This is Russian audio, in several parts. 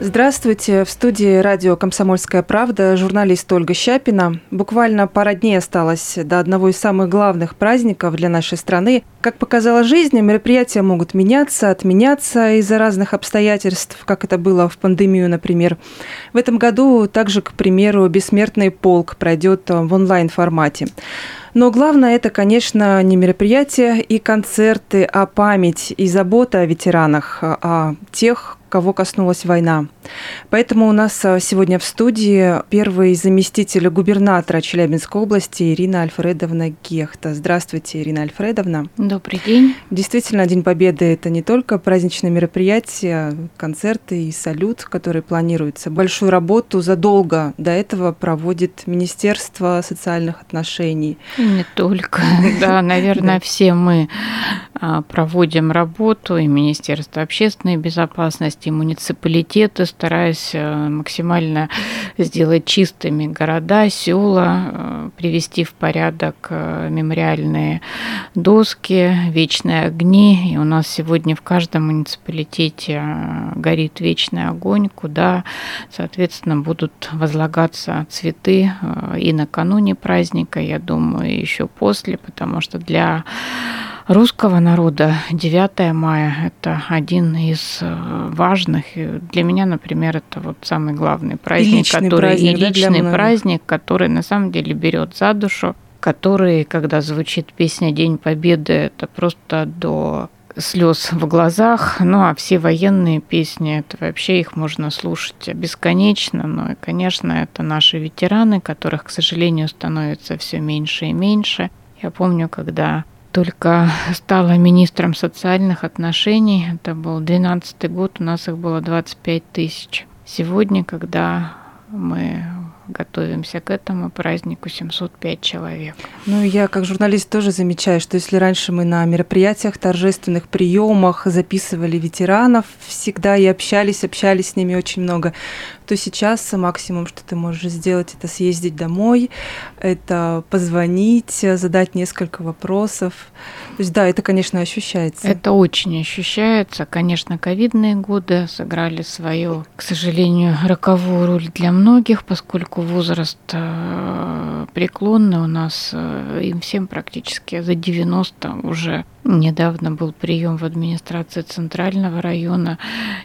Здравствуйте. В студии радио «Комсомольская правда» журналист Ольга Щапина. Буквально пара дней осталось до одного из самых главных праздников для нашей страны. Как показала жизнь, мероприятия могут меняться, отменяться из-за разных обстоятельств, как это было в пандемию, например. В этом году также, к примеру, «Бессмертный полк» пройдет в онлайн-формате. Но главное – это, конечно, не мероприятия и концерты, а память и забота о ветеранах, о тех, кого коснулась война. Поэтому у нас сегодня в студии первый заместитель губернатора Челябинской области Ирина Альфредовна Гехт. Здравствуйте, Ирина Альфредовна. Добрый день. Действительно, День Победы – это не только праздничные мероприятия, концерты и салют, которые планируются. Большую работу задолго до этого проводит Министерство социальных отношений. Не только. Да, наверное, все мы проводим работу, и Министерство общественной безопасности, и муниципалитеты, стараясь максимально сделать чистыми города, села, привести в порядок мемориальные доски, вечные огни. И у нас сегодня в каждом муниципалитете горит вечный огонь, куда, соответственно, будут возлагаться цветы и накануне праздника, я думаю, еще после, потому что для русского народа 9 мая – это один из важных. Для меня, например, это вот самый главный праздник, который на самом деле берет за душу, который, когда звучит песня «День Победы», это просто до слез в глазах. Ну, а все военные песни, это вообще их можно слушать бесконечно. Ну, и, конечно, это наши ветераны, которых, к сожалению, становится все меньше и меньше. Я помню, когда только стала министром социальных отношений, это был 2012 год, у нас их было 25 тысяч. Сегодня, когда мы готовимся к этому празднику, 705 человек. Ну, я как журналист тоже замечаю, что если раньше мы на мероприятиях, торжественных приемах записывали ветеранов всегда и общались с ними очень много, то сейчас максимум, что ты можешь сделать, это съездить домой, это позвонить, задать несколько вопросов. То есть, да, это, конечно, ощущается. Это очень ощущается. Конечно, ковидные годы сыграли свою, к сожалению, роковую роль для многих, поскольку возраст преклонный у нас, им всем практически за 90 уже. Недавно был прием в администрации Центрального района,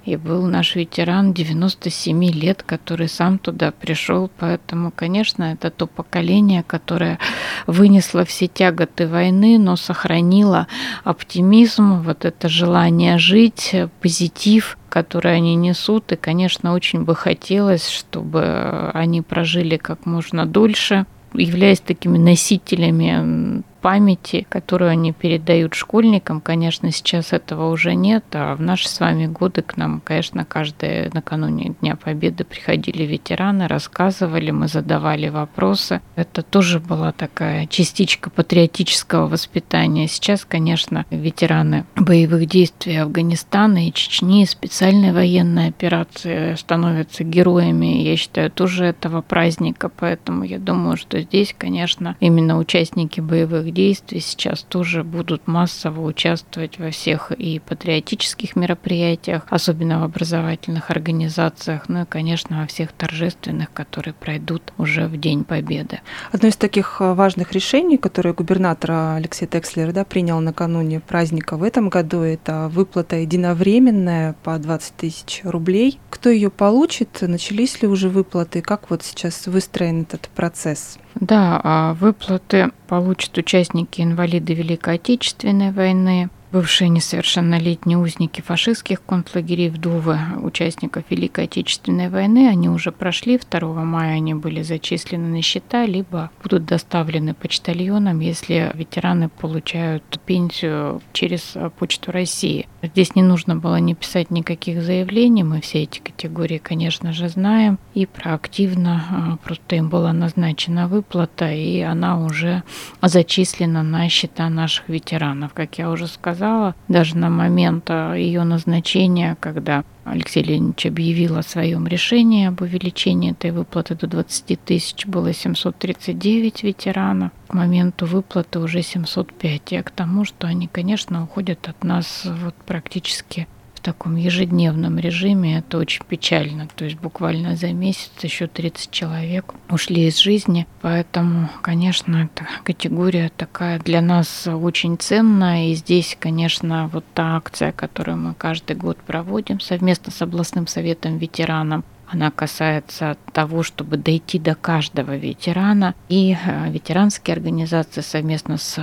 и был наш ветеран 97 лет, который сам туда пришел. Поэтому, конечно, это то поколение, которое вынесло все тяготы войны, но сохранило оптимизм, вот это желание жить, позитив, которые они несут, и, конечно, очень бы хотелось, чтобы они прожили как можно дольше, являясь такими носителями памяти, которую они передают школьникам. Конечно, сейчас этого уже нет, а в наши с вами годы к нам, конечно, каждое накануне Дня Победы приходили ветераны, рассказывали, мы задавали вопросы. Это тоже была такая частичка патриотического воспитания. Сейчас, конечно, ветераны боевых действий Афганистана и Чечни, специальной военной операции становятся героями, я считаю, тоже этого праздника, поэтому я думаю, что здесь, конечно, именно участники боевых действий сейчас тоже будут массово участвовать во всех и патриотических мероприятиях, особенно в образовательных организациях, ну и, конечно, во всех торжественных, которые пройдут уже в День Победы. Одно из таких важных решений, которое губернатор Алексей Текслер принял накануне праздника в этом году, это выплата единовременная по 20 тысяч рублей. Кто ее получит? Начались ли уже выплаты? Как вот сейчас выстроен этот процесс? Да, выплаты получат участники-инвалиды Великой Отечественной войны, бывшие несовершеннолетние узники фашистских концлагерей, вдовы участников Великой Отечественной войны. Они уже прошли, 2 мая они были зачислены на счета, либо будут доставлены почтальонам, если ветераны получают пенсию через Почту России. Здесь не нужно было не писать никаких заявлений, мы все эти категории, конечно же, знаем, и проактивно просто им была назначена выплата, и она уже зачислена на счета наших ветеранов. Как я уже сказала, сказала, даже на момент ее назначения, когда Алексей Леонидович объявил о своем решении об увеличении этой выплаты до 20 тысяч, было 739 ветеранов. К моменту выплаты уже 705. И к тому, что они, конечно, уходят от нас вот практически в таком ежедневном режиме, это очень печально. То есть буквально за месяц еще 30 человек ушли из жизни. Поэтому, конечно, эта категория такая для нас очень ценная. И здесь, конечно, вот та акция, которую мы каждый год проводим совместно с областным советом ветеранов, она касается того, чтобы дойти до каждого ветерана. И ветеранские организации совместно с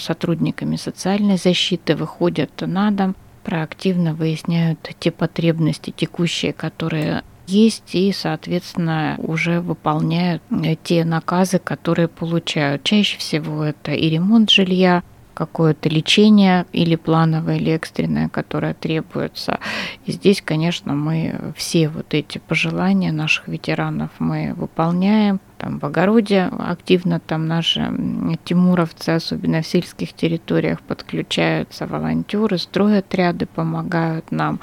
сотрудниками социальной защиты выходят на дом, проактивно выясняют те потребности текущие, которые есть, и, соответственно, уже выполняют те наказы, которые получают. Чаще всего это и ремонт жилья, какое-то лечение или плановое, или экстренное, которое требуется. И здесь, конечно, мы все вот эти пожелания наших ветеранов мы выполняем. Там в огороде активно там наши тимуровцы, особенно в сельских территориях, подключаются волонтеры, стройотряды помогают нам.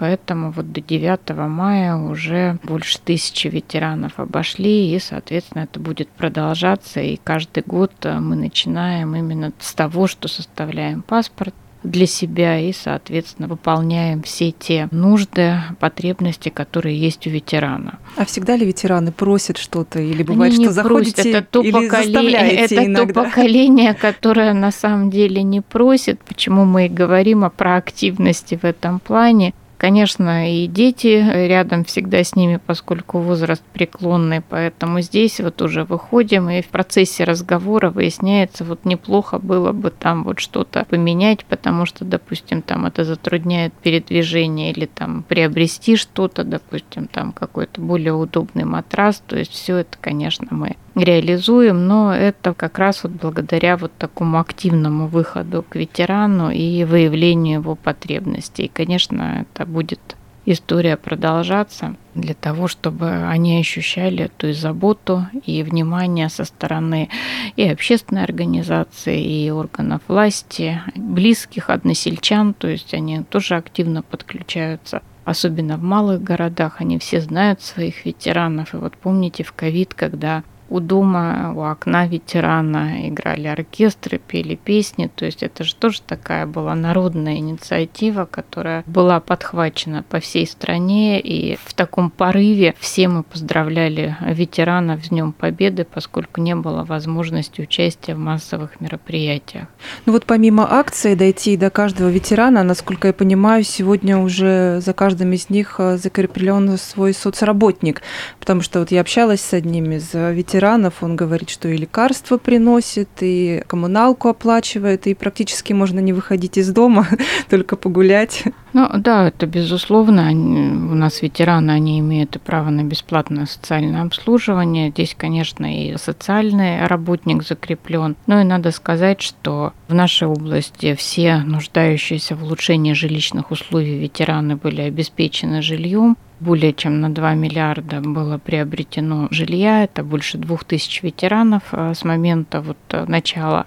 Поэтому вот до 9 мая уже больше 1000 ветеранов обошли, и, соответственно, это будет продолжаться. И каждый год мы начинаем именно с того, что составляем паспорт для себя и, соответственно, выполняем все те нужды, потребности, которые есть у ветерана. А всегда ли ветераны просят что-то? Или бывает, что заходите или заставляете иногда? Это то поколение, которое на самом деле не просит. Почему мы и говорим о проактивности в этом плане. Конечно, и дети рядом всегда с ними, поскольку возраст преклонный, поэтому здесь вот уже выходим, и в процессе разговора выясняется, вот неплохо было бы там вот что-то поменять, потому что, допустим, там это затрудняет передвижение, или там приобрести что-то, допустим, там какой-то более удобный матрас, то есть все это, конечно, мы реализуем, но это как раз вот благодаря вот такому активному выходу к ветерану и выявлению его потребностей. И, конечно, это будет история продолжаться для того, чтобы они ощущали эту и заботу, и внимание со стороны и общественной организации, и органов власти, близких односельчан, то есть они тоже активно подключаются. Особенно в малых городах они все знают своих ветеранов. И вот помните в ковид, когда у дома, у окна ветерана играли оркестры, пели песни. То есть это же тоже такая была народная инициатива, которая была подхвачена по всей стране. И в таком порыве все мы поздравляли ветеранов с Днем Победы, поскольку не было возможности участия в массовых мероприятиях. Ну вот помимо акции «Дойти до каждого ветерана», насколько я понимаю, сегодня уже за каждым из них закреплен свой соцработник. Потому что вот я общалась с одним из ветеранов, он говорит, что и лекарства приносит, и коммуналку оплачивает, и практически можно не выходить из дома, только погулять. Ну да, это безусловно. У нас ветераны, они имеют и право на бесплатное социальное обслуживание. Здесь, конечно, и социальный работник закреплен. Но и надо сказать, что в нашей области все нуждающиеся в улучшении жилищных условий ветераны были обеспечены жильем. Более чем на 2 миллиарда было приобретено жилья, это больше 2000 ветеранов с момента вот начала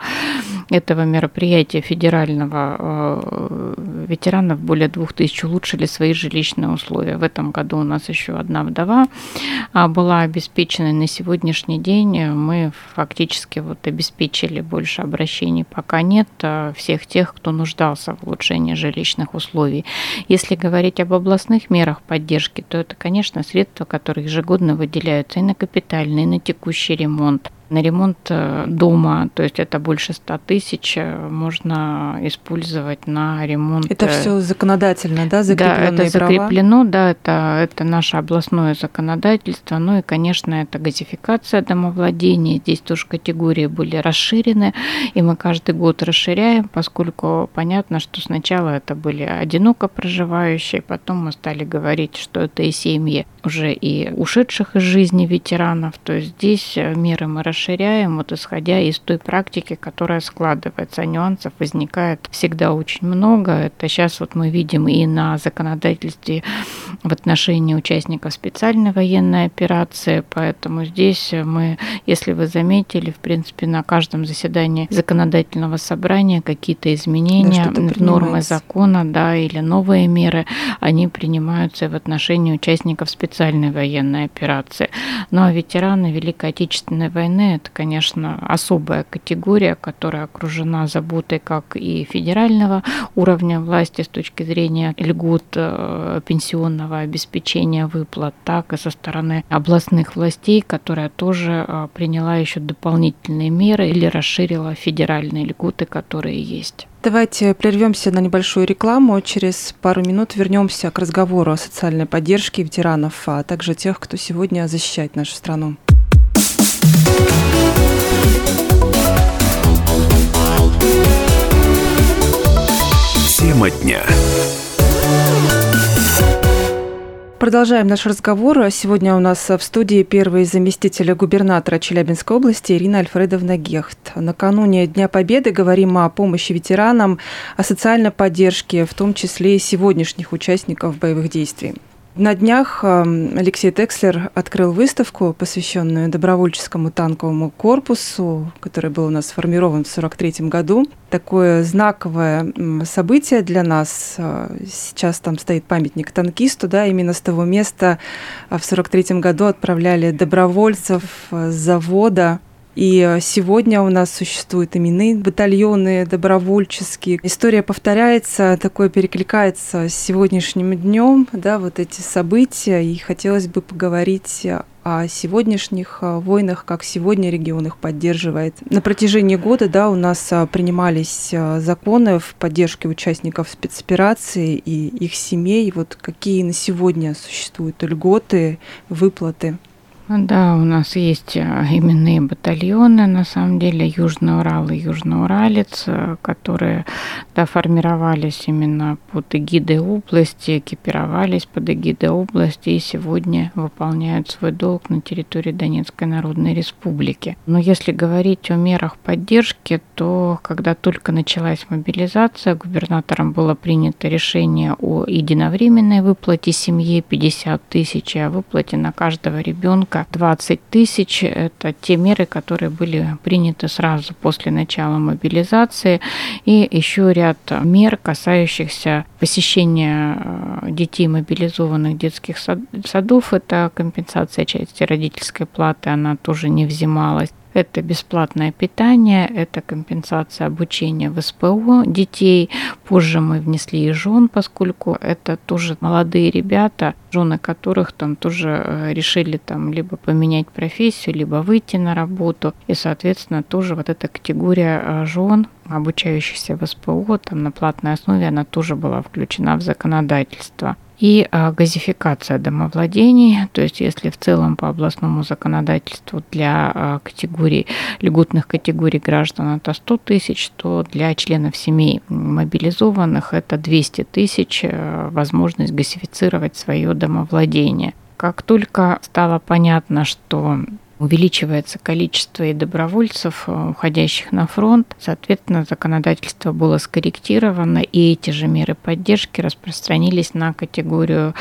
этого мероприятия федерального. Ветеранов более 2000 улучшили свои жилищные условия. В этом году у нас еще одна вдова была обеспечена. На сегодняшний день мы фактически вот обеспечили, больше обращений пока нет, всех тех, кто нуждался в улучшении жилищных условий. Если говорить об областных мерах поддержки, то это, конечно, средства, которые ежегодно выделяются и на капитальный, и на текущий ремонт. На ремонт дома, то есть это больше 100 тысяч, можно использовать на ремонт. Это все законодательно, да, закрепленные права? Да, это закреплено, да, это наше областное законодательство. Ну и, конечно, это газификация домовладения. Здесь тоже категории были расширены, и мы каждый год расширяем, поскольку понятно, что сначала это были одиноко проживающие, потом мы стали говорить, что это и семьи уже и ушедших из жизни ветеранов. То есть здесь меры мы расширяем. расширяем, вот исходя из той практики, которая складывается. А нюансов возникает всегда очень много. Это сейчас вот мы видим и на законодательстве в отношении участников специальной военной операции, поэтому здесь мы, если вы заметили, в принципе, на каждом заседании законодательного собрания какие-то изменения, в нормы закона, да, или новые меры, они принимаются в отношении участников специальной военной операции. Ну а ветераны Великой Отечественной войны – это, конечно, особая категория, которая окружена заботой как и федерального уровня власти с точки зрения льгот, пенсионного обеспечения, выплат, так и со стороны областных властей, которая тоже приняла еще дополнительные меры или расширила федеральные льготы, которые есть. Давайте прервемся на небольшую рекламу. Через пару минут вернемся к разговору о социальной поддержке ветеранов, а также тех, кто сегодня защищает нашу страну. Тема дня. Продолжаем наш разговор. Сегодня у нас в студии первый заместитель губернатора Челябинской области Ирина Альфредовна Гехт. Накануне Дня Победы говорим о помощи ветеранам, о социальной поддержке, в том числе и сегодняшних участников боевых действий. На днях Алексей Текслер открыл выставку, посвященную добровольческому танковому корпусу, который был у нас сформирован в 1943 году. Такое знаковое событие для нас. Сейчас там стоит памятник танкисту, да, именно с того места в 1943 году отправляли добровольцев с завода. И сегодня у нас существуют именные батальоны добровольческие. История повторяется, такое перекликается с сегодняшним днем, да, вот эти события. И хотелось бы поговорить о сегодняшних войнах, как сегодня регион их поддерживает. На протяжении года, да, у нас принимались законы в поддержке участников спецоперации и их семей. Вот какие на сегодня существуют льготы, выплаты? Да, у нас есть именные батальоны, на самом деле, Южный Урал и Южноуралец, которые, да, формировались именно под эгидой области, экипировались под эгидой области и сегодня выполняют свой долг на территории Донецкой Народной Республики. Но если говорить о мерах поддержки, то когда только началась мобилизация, губернатором было принято решение о единовременной выплате семье 50 тысяч, а выплате на каждого ребенка 20 тысяч. Это те меры, которые были приняты сразу после начала мобилизации. И еще ряд мер, касающихся посещения детей мобилизованных детских садов. Это компенсация части родительской платы, она тоже не взималась. Это бесплатное питание, это компенсация обучения в СПО детей. Позже мы внесли и жен, поскольку это тоже молодые ребята, жены которых там тоже решили там либо поменять профессию, либо выйти на работу. И, соответственно, тоже вот эта категория жен, обучающихся в СПО, там на платной основе, она тоже была включена в законодательство. И газификация домовладений, то есть если в целом по областному законодательству для категорий, льготных категорий граждан это 100 тысяч, то для членов семей мобилизованных это 200 тысяч возможность газифицировать свое домовладение. Как только стало понятно, что увеличивается количество и добровольцев, уходящих на фронт, соответственно, законодательство было скорректировано, и эти же меры поддержки распространились на категорию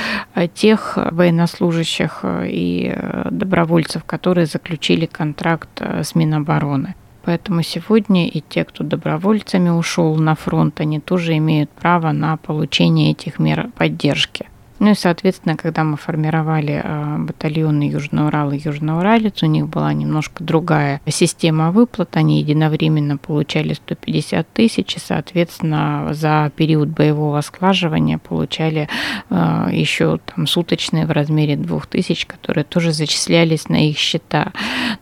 тех военнослужащих и добровольцев, которые заключили контракт с Минобороны. Поэтому сегодня и те, кто добровольцами ушел на фронт, они тоже имеют право на получение этих мер поддержки. Ну и, соответственно, когда мы формировали батальоны Южный Урал и Южноуралец, у них была немножко другая система выплат. Они единовременно получали 150 тысяч и, соответственно, за период боевого склаживания получали еще там суточные в размере 2000, которые тоже зачислялись на их счета.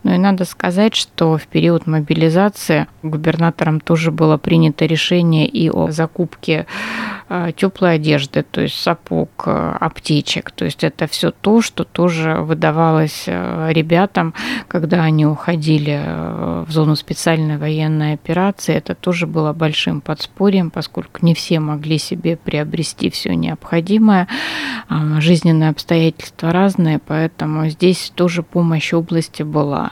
Ну и надо сказать, что в период мобилизации губернатором тоже было принято решение и о закупке теплой одежды, то есть сапог, аптечек. То есть это все то, что тоже выдавалось ребятам, когда они уходили в зону специальной военной операции. Это тоже было большим подспорьем, поскольку не все могли себе приобрести все необходимое. жизненные обстоятельства разные, поэтому здесь тоже помощь области была.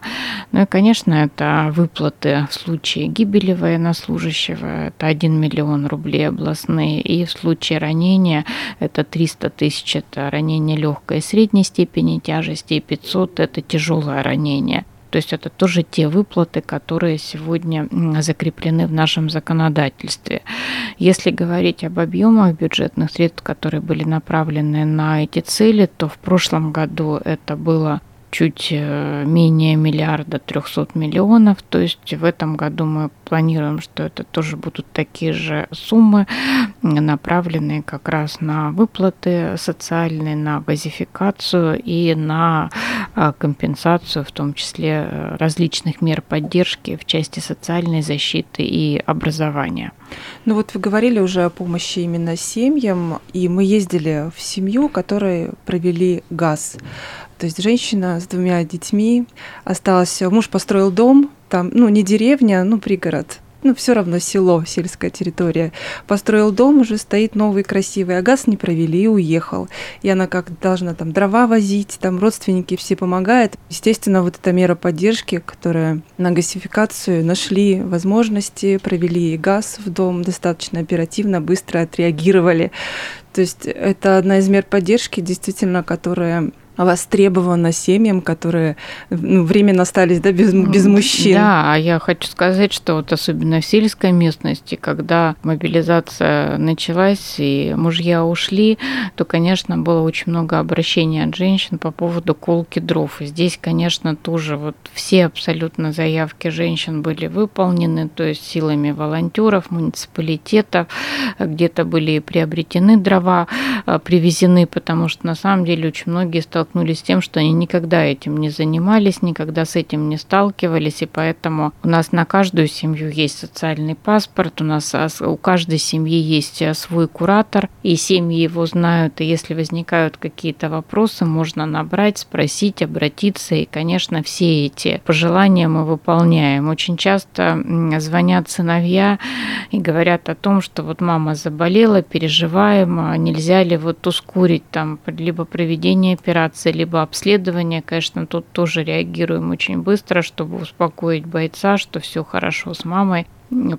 Ну и, конечно, это выплаты в случае гибели военнослужащего, это 1 миллион рублей областные, и в случае ранения это 300 тысяч, это ранение легкой и средней степени тяжести, и 500 – это тяжелое ранение. То есть это тоже те выплаты, которые сегодня закреплены в нашем законодательстве. Если говорить об объемах бюджетных средств, которые были направлены на эти цели, то в прошлом году это было чуть менее 1 300 000 000 000. То есть в этом году мы планируем, что это тоже будут такие же суммы, направленные как раз на выплаты социальные, на газификацию и на компенсацию, в том числе различных мер поддержки в части социальной защиты и образования. Ну вот вы говорили уже о помощи именно семьям, и мы ездили в семью, которой провели газ. То есть женщина с 2 детьми осталась, муж построил дом, там, не деревня, пригород. Все равно село, сельская территория. Построил дом, уже стоит новый, красивый, а газ не провели и уехал. И она как должна дрова возить, родственники все помогают. Естественно, вот эта мера поддержки, которая на газификацию, нашли возможности, провели газ в дом, достаточно оперативно, быстро отреагировали. То есть это одна из мер поддержки, действительно, которая востребовано семьям, которые временно остались без мужчин. Да, я хочу сказать, что особенно в сельской местности, когда мобилизация началась и мужья ушли, то, конечно, было очень много обращений от женщин по поводу колки дров. И здесь, конечно, тоже все абсолютно заявки женщин были выполнены, то есть силами волонтеров, муниципалитетов. Где-то были приобретены дрова, привезены, потому что на самом деле очень многие столкнулись с тем, что они никогда этим не занимались, никогда с этим не сталкивались, и поэтому у нас на каждую семью есть социальный паспорт, у каждой семьи есть свой куратор, и семьи его знают, и если возникают какие-то вопросы, можно набрать, спросить, обратиться, и, конечно, все эти пожелания мы выполняем. Очень часто звонят сыновья и говорят о том, что мама заболела, переживаем, нельзя ли ускорить либо проведение операции, либо обследование. Конечно, тут тоже реагируем очень быстро, чтобы успокоить бойца, что все хорошо с мамой.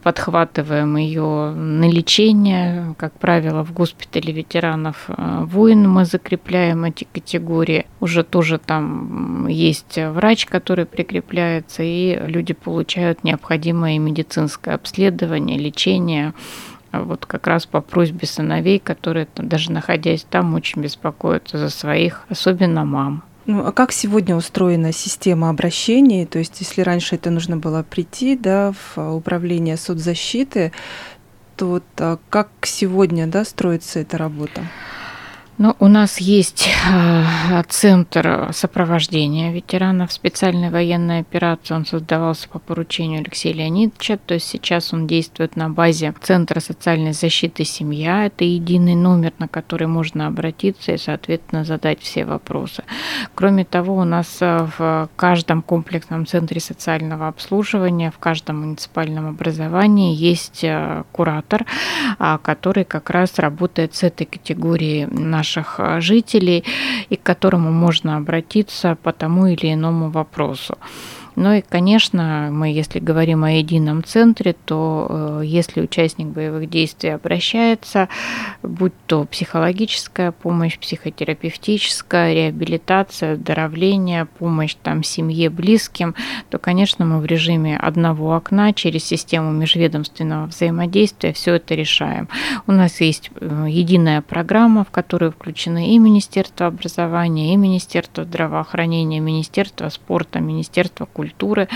Подхватываем ее на лечение. Как правило, в госпитале ветеранов войн мы закрепляем эти категории. Уже тоже есть врач, который прикрепляется, и люди получают необходимое медицинское обследование, лечение. Как раз по просьбе сыновей, которые, даже находясь там, очень беспокоятся за своих, особенно мам. А как сегодня устроена система обращений? То есть, если раньше это нужно было прийти, в управление соцзащиты, то как сегодня, строится эта работа? У нас есть центр сопровождения ветеранов специальной военной операции. Он создавался по поручению Алексея Леонидовича. То есть сейчас он действует на базе Центра социальной защиты «Семья». Это единый номер, на который можно обратиться и, соответственно, задать все вопросы. Кроме того, у нас в каждом комплексном центре социального обслуживания, в каждом муниципальном образовании есть куратор, который как раз работает с этой категорией наших жителей и к которому можно обратиться по тому или иному вопросу. И, конечно, мы, если говорим о едином центре, то если участник боевых действий обращается, будь то психологическая помощь, психотерапевтическая, реабилитация, оздоровление, помощь семье, близким, то, конечно, мы в режиме одного окна через систему межведомственного взаимодействия все это решаем. У нас есть единая программа, в которую включены и Министерство образования, и Министерство здравоохранения, Министерство спорта, Министерство культуры,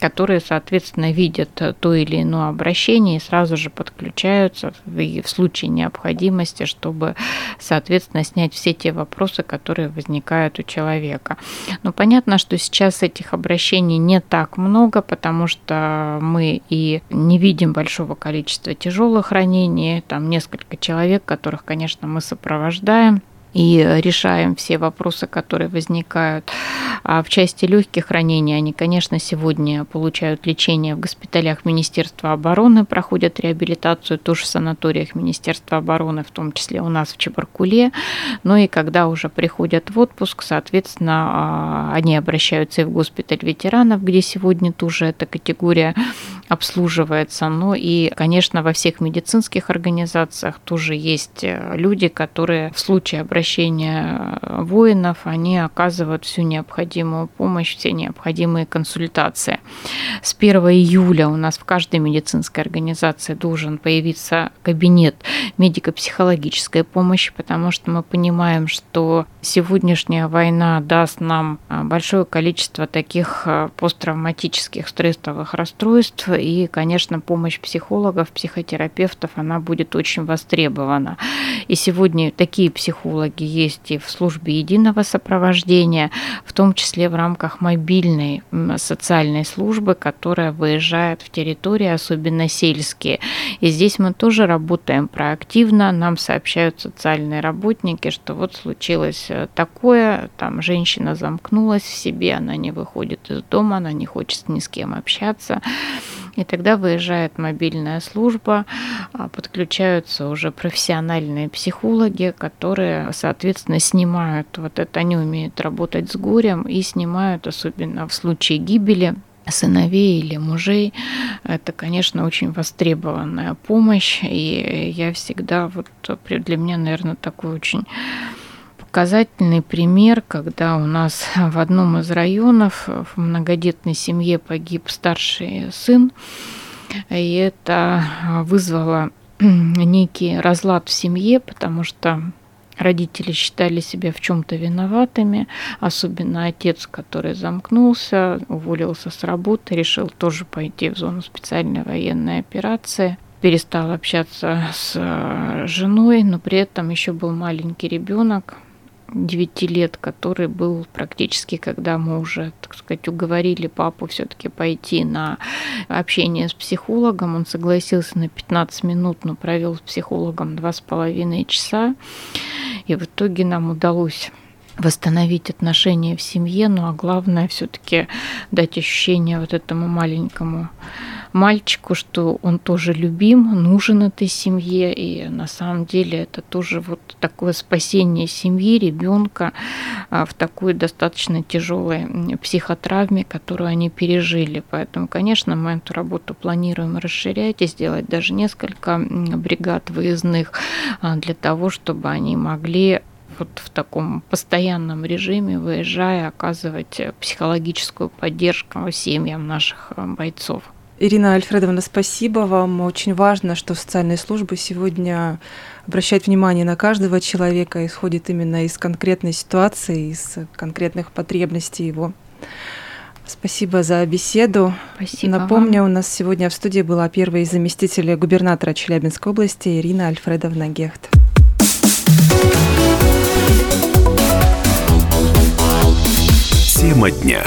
которые, соответственно, видят то или иное обращение и сразу же подключаются в случае необходимости, чтобы, соответственно, снять все те вопросы, которые возникают у человека. Но понятно, что сейчас этих обращений не так много, потому что мы и не видим большого количества тяжелых ранений, несколько человек, которых, конечно, мы сопровождаем и решаем все вопросы, которые возникают. А в части легких ранений они, конечно, сегодня получают лечение в госпиталях Министерства обороны, проходят реабилитацию тоже в санаториях Министерства обороны, в том числе у нас в Чебаркуле. Но и когда уже приходят в отпуск, соответственно, они обращаются и в госпиталь ветеранов, где сегодня тоже эта категория обслуживается. Ну и, конечно, во всех медицинских организациях тоже есть люди, которые в случае обращения воинов, они оказывают всю необходимую помощь, все необходимые консультации. С 1 июля у нас в каждой медицинской организации должен появиться кабинет медико-психологической помощи, потому что мы понимаем, что сегодняшняя война даст нам большое количество таких посттравматических стрессовых расстройств, и, конечно, помощь психологов, психотерапевтов, она будет очень востребована. И сегодня такие психологи есть и в службе единого сопровождения, в том числе в рамках мобильной социальной службы, которая выезжает в территории, особенно сельские. И здесь мы тоже работаем проактивно, нам сообщают социальные работники, что вот случилось такое, там женщина замкнулась в себе, она не выходит из дома, она не хочет ни с кем общаться. И тогда выезжает мобильная служба, подключаются уже профессиональные психологи, которые, соответственно, снимают, вот это они умеют работать с горем и снимают, особенно в случае гибели сыновей или мужей. Это, конечно, очень востребованная помощь, и я всегда, вот для меня, наверное, такой очень... показательный пример, когда у нас в одном из районов в многодетной семье погиб старший сын, и это вызвало некий разлад в семье, потому что родители считали себя в чем-то виноватыми, особенно отец, который замкнулся, уволился с работы, решил тоже пойти в зону специальной военной операции. Перестал общаться с женой, но при этом еще был маленький ребенок, 9 лет, который был практически, когда мы уже, так сказать, уговорили папу все-таки пойти на общение с психологом. Он согласился на 15 минут, но провел с психологом 2,5 часа. И в итоге нам удалось восстановить отношения в семье, ну а главное все-таки дать ощущение вот этому маленькому мальчику, что он тоже любим, нужен этой семье, и на самом деле это тоже вот такое спасение семьи, ребенка в такой достаточно тяжелой психотравме, которую они пережили. Поэтому, конечно, мы эту работу планируем расширять и сделать даже несколько бригад выездных для того, чтобы они могли вот в таком постоянном режиме, выезжая, оказывать психологическую поддержку семьям наших бойцов. Ирина Альфредовна, спасибо вам. Очень важно, что социальные службы сегодня обращают внимание на каждого человека, исходит именно из конкретной ситуации, из конкретных потребностей его. Спасибо за беседу. Спасибо. Напомню, у нас сегодня в студии была первая заместитель губернатора Челябинской области Ирина Альфредовна Гехт. Тема дня.